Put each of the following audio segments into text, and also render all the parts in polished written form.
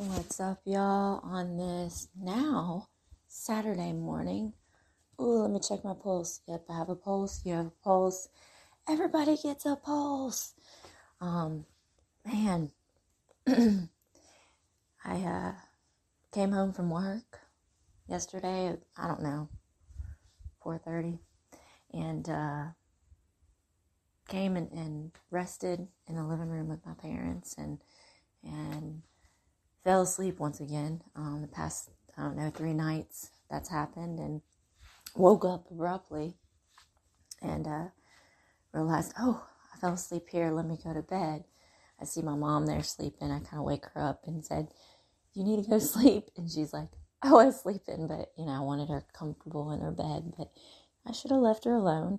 What's up, y'all, on this now Saturday morning? Ooh, let me check my pulse. Yep, I have a pulse. You have a pulse. Everybody gets a pulse. Man, I came home from work yesterday, I don't know, 4:30, and came and rested in the living room with my parents and fell asleep once again. The past, I don't know, 3 nights that's happened, and woke up abruptly and realized, oh, I fell asleep here. Let me go to bed. I see my mom there sleeping. I kind of wake her up and said, you need to go to sleep. And she's like, I was sleeping, but, you know, I wanted her comfortable in her bed, but I should have left her alone.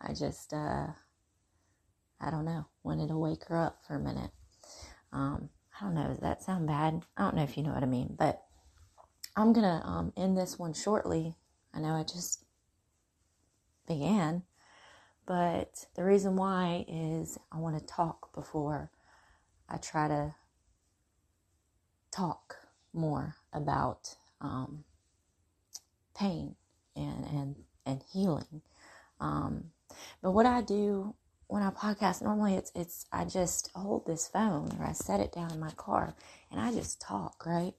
I just, I don't know, wanted to wake her up for a minute. I don't know, does that sound bad? I don't know if you know what I mean, but I'm going to end this one shortly. I know I just began, but the reason why is I want to talk before I try to talk more about pain and healing. But what I do when I podcast, normally it's I just hold this phone or I set it down in my car and I just talk, right?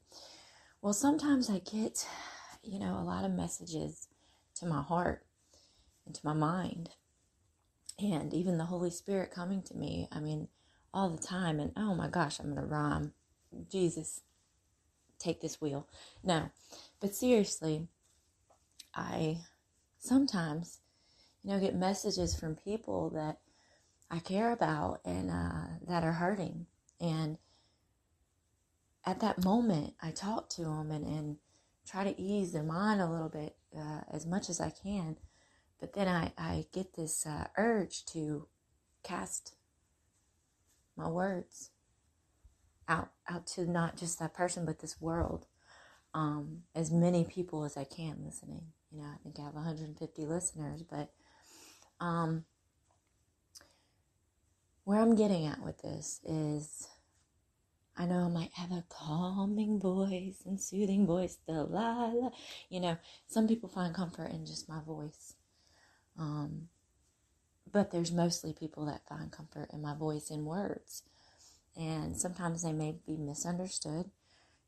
Well, sometimes I get, you know, a lot of messages to my heart and to my mind, and even the Holy Spirit coming to me, I mean, all the time. And oh my gosh, I'm going to rhyme. Jesus, take this wheel. No, but seriously, I sometimes, you know, get messages from people that I care about and that are hurting. And at that moment, I talk to them and try to ease their mind a little bit as much as I can. But then I get this urge to cast my words out to not just that person, but this world. As many people as I can listening. You know, I think I have 150 listeners, but where I'm getting at with this is, I know I might have a calming voice and soothing voice, Delilah. You know, some people find comfort in just my voice. But there's mostly people that find comfort in my voice in words. And sometimes they may be misunderstood,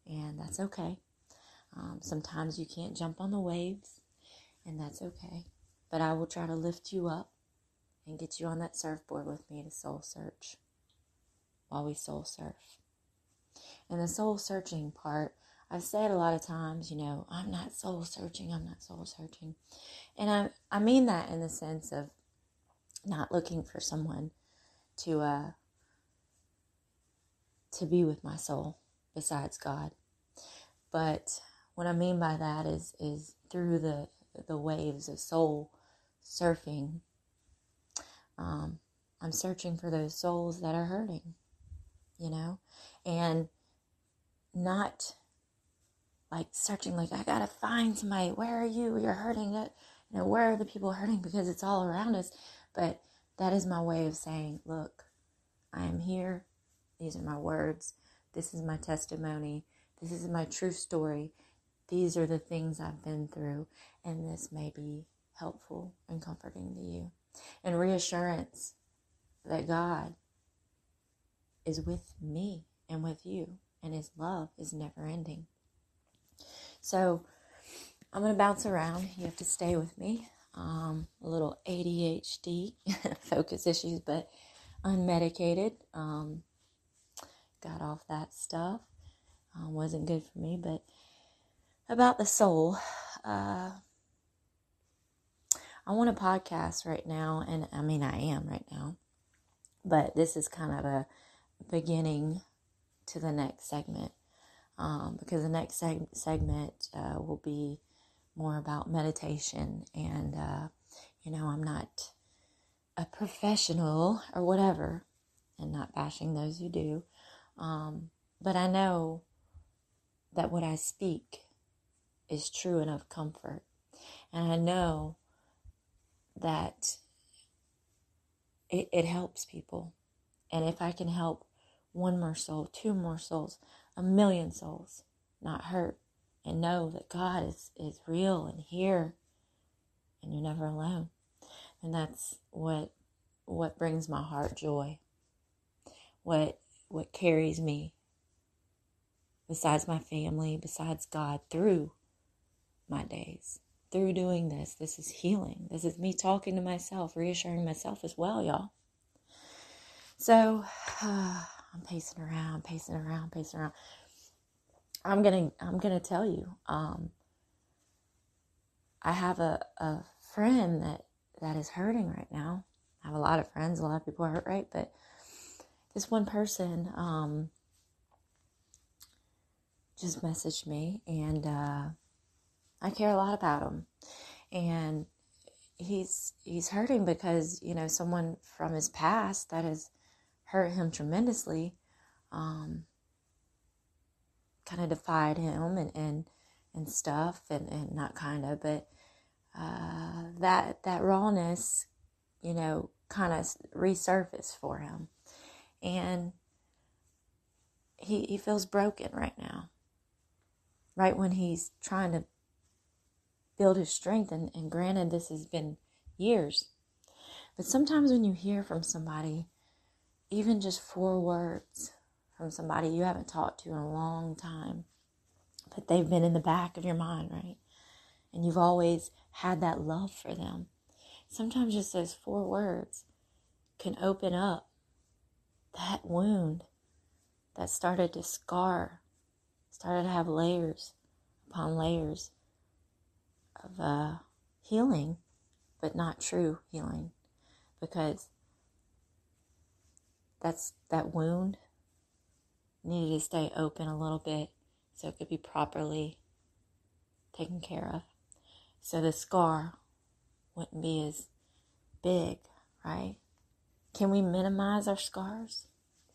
and that's okay. Sometimes you can't jump on the waves, and that's okay. But I will try to lift you up and get you on that surfboard with me to soul search while we soul surf. And the soul searching part, I've said a lot of times, you know, I'm not soul searching. And I mean that in the sense of not looking for someone to be with my soul besides God. But what I mean by that is through the waves of soul surfing, I'm searching for those souls that are hurting, you know, and not like searching, like, I gotta find somebody. Where are you? You're hurting it. You know, where are the people hurting? Because it's all around us. But that is my way of saying, look, I am here. These are my words. This is my testimony. This is my true story. These are the things I've been through. And this may be helpful and comforting to you. And reassurance that God is with me and with you. And his love is never ending. So I'm going to bounce around. You have to stay with me. A little ADHD focus issues, but unmedicated. Got off that stuff. Wasn't good for me, but about the soul, I want a podcast right now, and I mean, I am right now, but this is kind of a beginning to the next segment, because the next segment will be more about meditation, and, you know, I'm not a professional or whatever, and not bashing those who do, but I know that what I speak is true and of comfort. And I know that it helps people. And if I can help one more soul, 2 more souls, a million souls not hurt and know that God is real and here and you're never alone. And that's what brings my heart joy, what carries me besides my family, besides God through my days, through doing this. This is healing. This is me talking to myself, reassuring myself as well, y'all. So I'm pacing around. I'm gonna tell you, I have a friend that is hurting right now. I have a lot of friends, a lot of people are hurt, right? But this one person just messaged me, and I care a lot about him. And he's hurting because, you know, someone from his past that has hurt him tremendously kind of defied him and stuff, and not kind of, but that rawness, you know, kind of resurfaced for him. And he feels broken right now, right when he's trying to build his strength. And granted, this has been years, but sometimes when you hear from somebody, even just 4 words from somebody you haven't talked to in a long time, but they've been in the back of your mind, right? And you've always had that love for them. Sometimes just those 4 words can open up that wound that started to scar, started to have layers upon layers of healing, but not true healing, because that wound needed to stay open a little bit so it could be properly taken care of, so the scar wouldn't be as big, right? Can we minimize our scars?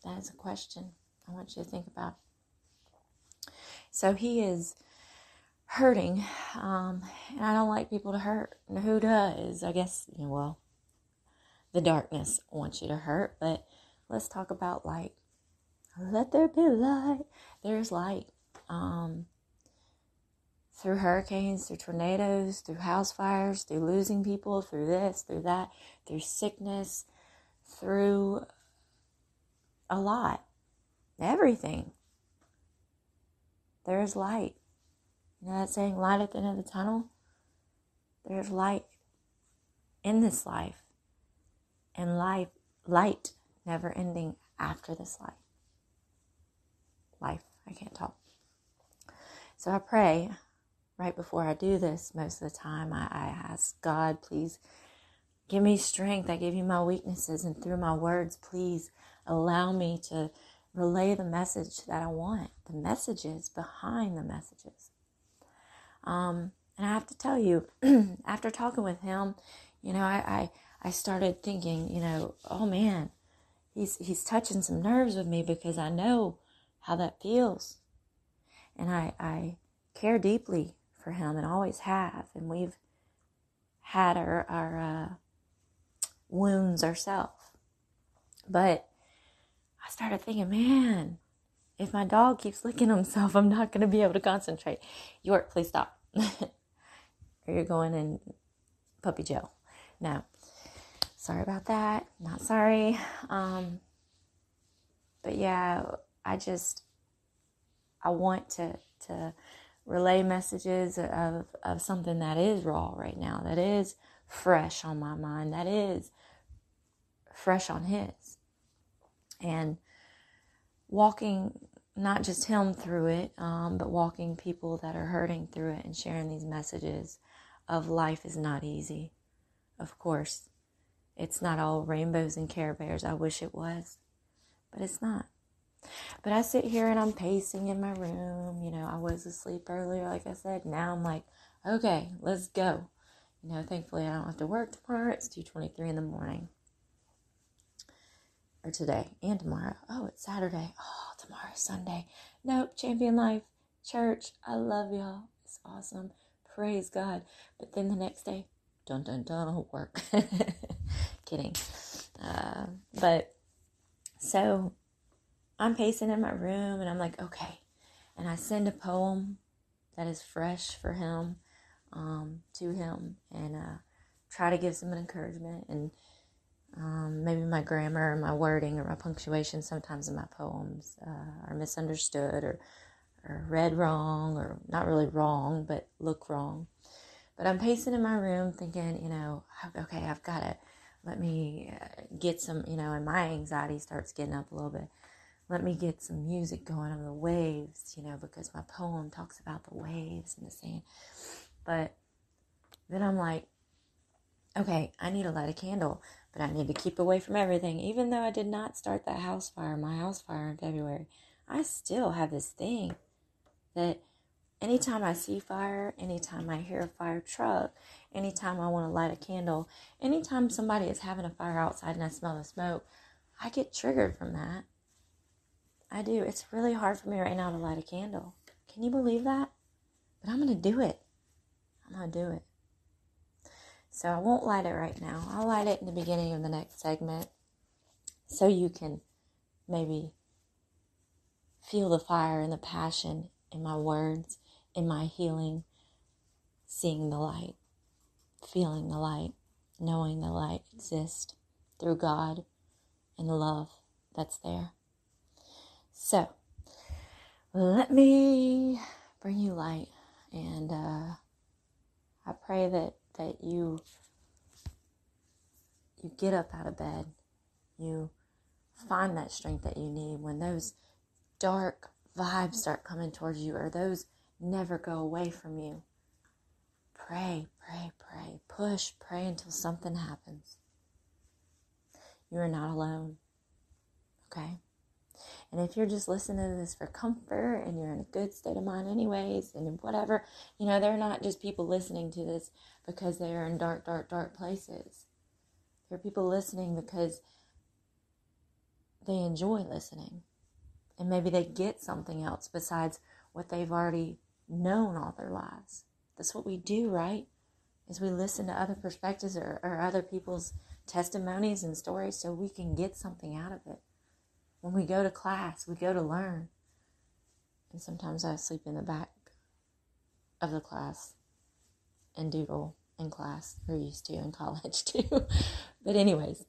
That is a question I want you to think about. So he is hurting, and I don't like people to hurt. And who does? I guess, you know, well, the darkness wants you to hurt, but let's talk about light. Let there be light. There's light. Through hurricanes, through tornadoes, through house fires, through losing people, through this, through that, through sickness, through a lot, everything, there is light. You know that saying, light at the end of the tunnel? There is light in this life, and light never ending after this life. I can't talk. So I pray right before I do this most of the time. I ask God, please give me strength. I give you my weaknesses, and through my words, please allow me to relay the message that I want, the messages behind the messages. And I have to tell you, after talking with him, you know, I started thinking, you know, oh man, he's touching some nerves with me, because I know how that feels. And I care deeply for him, and always have. And we've had our wounds ourselves. But I started thinking, man, if my dog keeps licking himself, I'm not going to be able to concentrate. York, please stop. Or you're going in puppy jail. No. Sorry about that. Not sorry. But yeah, I want to relay messages of something that is raw right now, that is fresh on my mind, that is fresh on his. And walking not just him through it, but walking people that are hurting through it, and sharing these messages of life is not easy. Of course, it's not all rainbows and Care Bears. I wish it was, but it's not. But I sit here and I'm pacing in my room. You know, I was asleep earlier, like I said. Now I'm like, okay, let's go. You know, thankfully I don't have to work tomorrow. It's 2:23 in the morning. Or today and tomorrow. Oh, it's Saturday. Oh, tomorrow's Sunday. Nope, Champion Life, church. I love y'all. It's awesome. Praise God. But then the next day, dun dun dun, work. Kidding. But so I'm pacing in my room, and I'm like, okay, and I send a poem that is fresh for him, to him, and try to give some encouragement, and maybe my grammar and my wording or my punctuation sometimes in my poems are misunderstood or read wrong, or not really wrong, but look wrong. But I'm pacing in my room thinking, okay, I've got to let me get some, and my anxiety starts getting up a little bit. Let me get some music going on the waves, because my poem talks about the waves and the sand. But then I'm like, okay, I need to light a candle, but I need to keep away from everything. Even though I did not start that house fire, my house fire in February, I still have this thing that anytime I see fire, anytime I hear a fire truck, anytime I want to light a candle, anytime somebody is having a fire outside and I smell the smoke, I get triggered from that. I do. It's really hard for me right now to light a candle. Can you believe that? But I'm going to do it. So I won't light it right now. I'll light it in the beginning of the next segment so you can maybe feel the fire and the passion in my words, in my healing, seeing the light, feeling the light, knowing the light exists through God and the love that's there. So let me bring you light, and I pray that you get up out of bed, you find that strength that you need when those dark vibes start coming towards you, or those never go away from you. Pray, pray until something happens. You are not alone, okay? And if you're just listening to this for comfort and you're in a good state of mind anyways, and whatever, they're not just people listening to this because they are in dark places. They're people listening because they enjoy listening. And maybe they get something else besides what they've already known all their lives. That's what we do, right? Is we listen to other perspectives or other people's testimonies and stories so we can get something out of it. When we go to class, we go to learn. And sometimes I sleep in the back of the class and doodle in class. We're used to in college too. But anyways,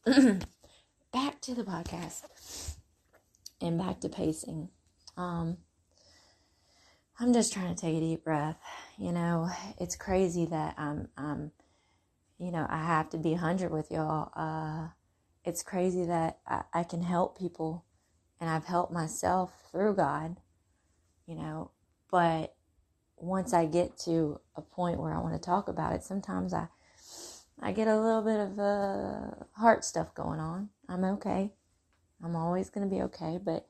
back to the podcast and back to pacing. I'm just trying to take a deep breath. It's crazy that I have to be 100 with y'all. It's crazy that I can help people, and I've helped myself through God, but once I get to a point where I want to talk about it, sometimes I get a little bit of heart stuff going on. I'm okay. I'm always going to be okay, but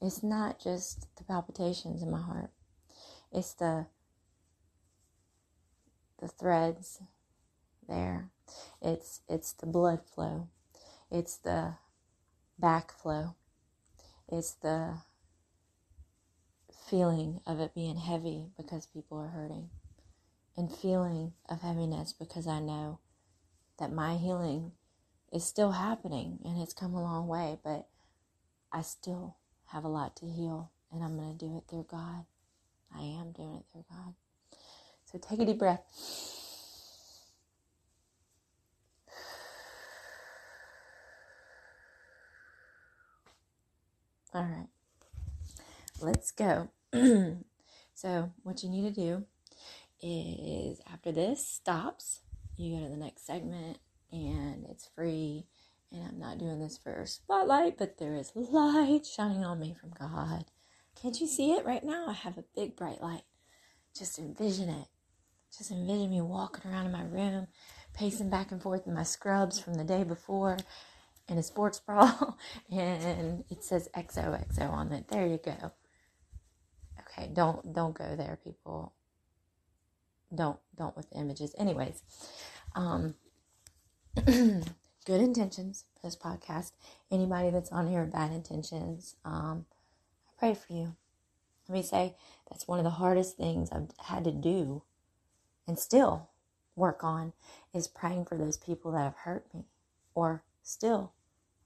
it's not just the palpitations in my heart. It's the threads there. It's the blood flow. It's the backflow. It's the feeling of it being heavy because people are hurting, and feeling of heaviness because I know that my healing is still happening and it's come a long way, but I still have a lot to heal, and I'm going to do it through God. I am doing it through God. So take a deep breath. All right, let's go. So what you need to do is after this stops, you go to the next segment, and it's free. And I'm not doing this for a spotlight, but there is light shining on me from God. Can't you see it right now? I have a big bright light. Just envision it. Just envision me walking around in my room, pacing back and forth in my scrubs from the day before, in a sports bra, and it says XOXO on it. There you go. Okay, don't go there, people. Don't with the images. Anyways, good intentions for this podcast. Anybody that's on here with bad intentions, I pray for you. Let me say that's one of the hardest things I've had to do, and still work on, is praying for those people that have hurt me, or still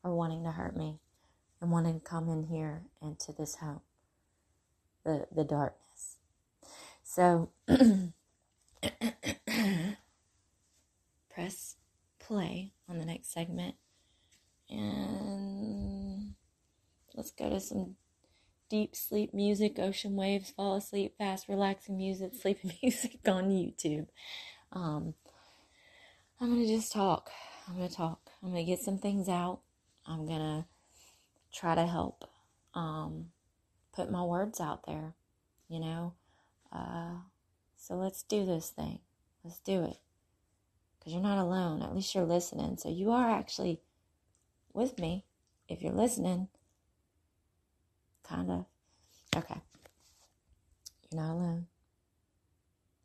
are wanting to hurt me and wanting to come in here and to this home. the darkness. So press play on the next segment and let's go to some deep sleep music, ocean waves, fall asleep, fast, relaxing music, sleeping music on YouTube. I'm going to just talk. I'm going to get some things out. I'm going to try to help put my words out there, you know. So let's do this thing. Let's do it. Because you're not alone. At least you're listening. So you are actually with me if you're listening. Kind of. Okay. You're not alone.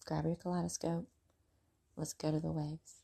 Grab your kaleidoscope. Let's go to the waves.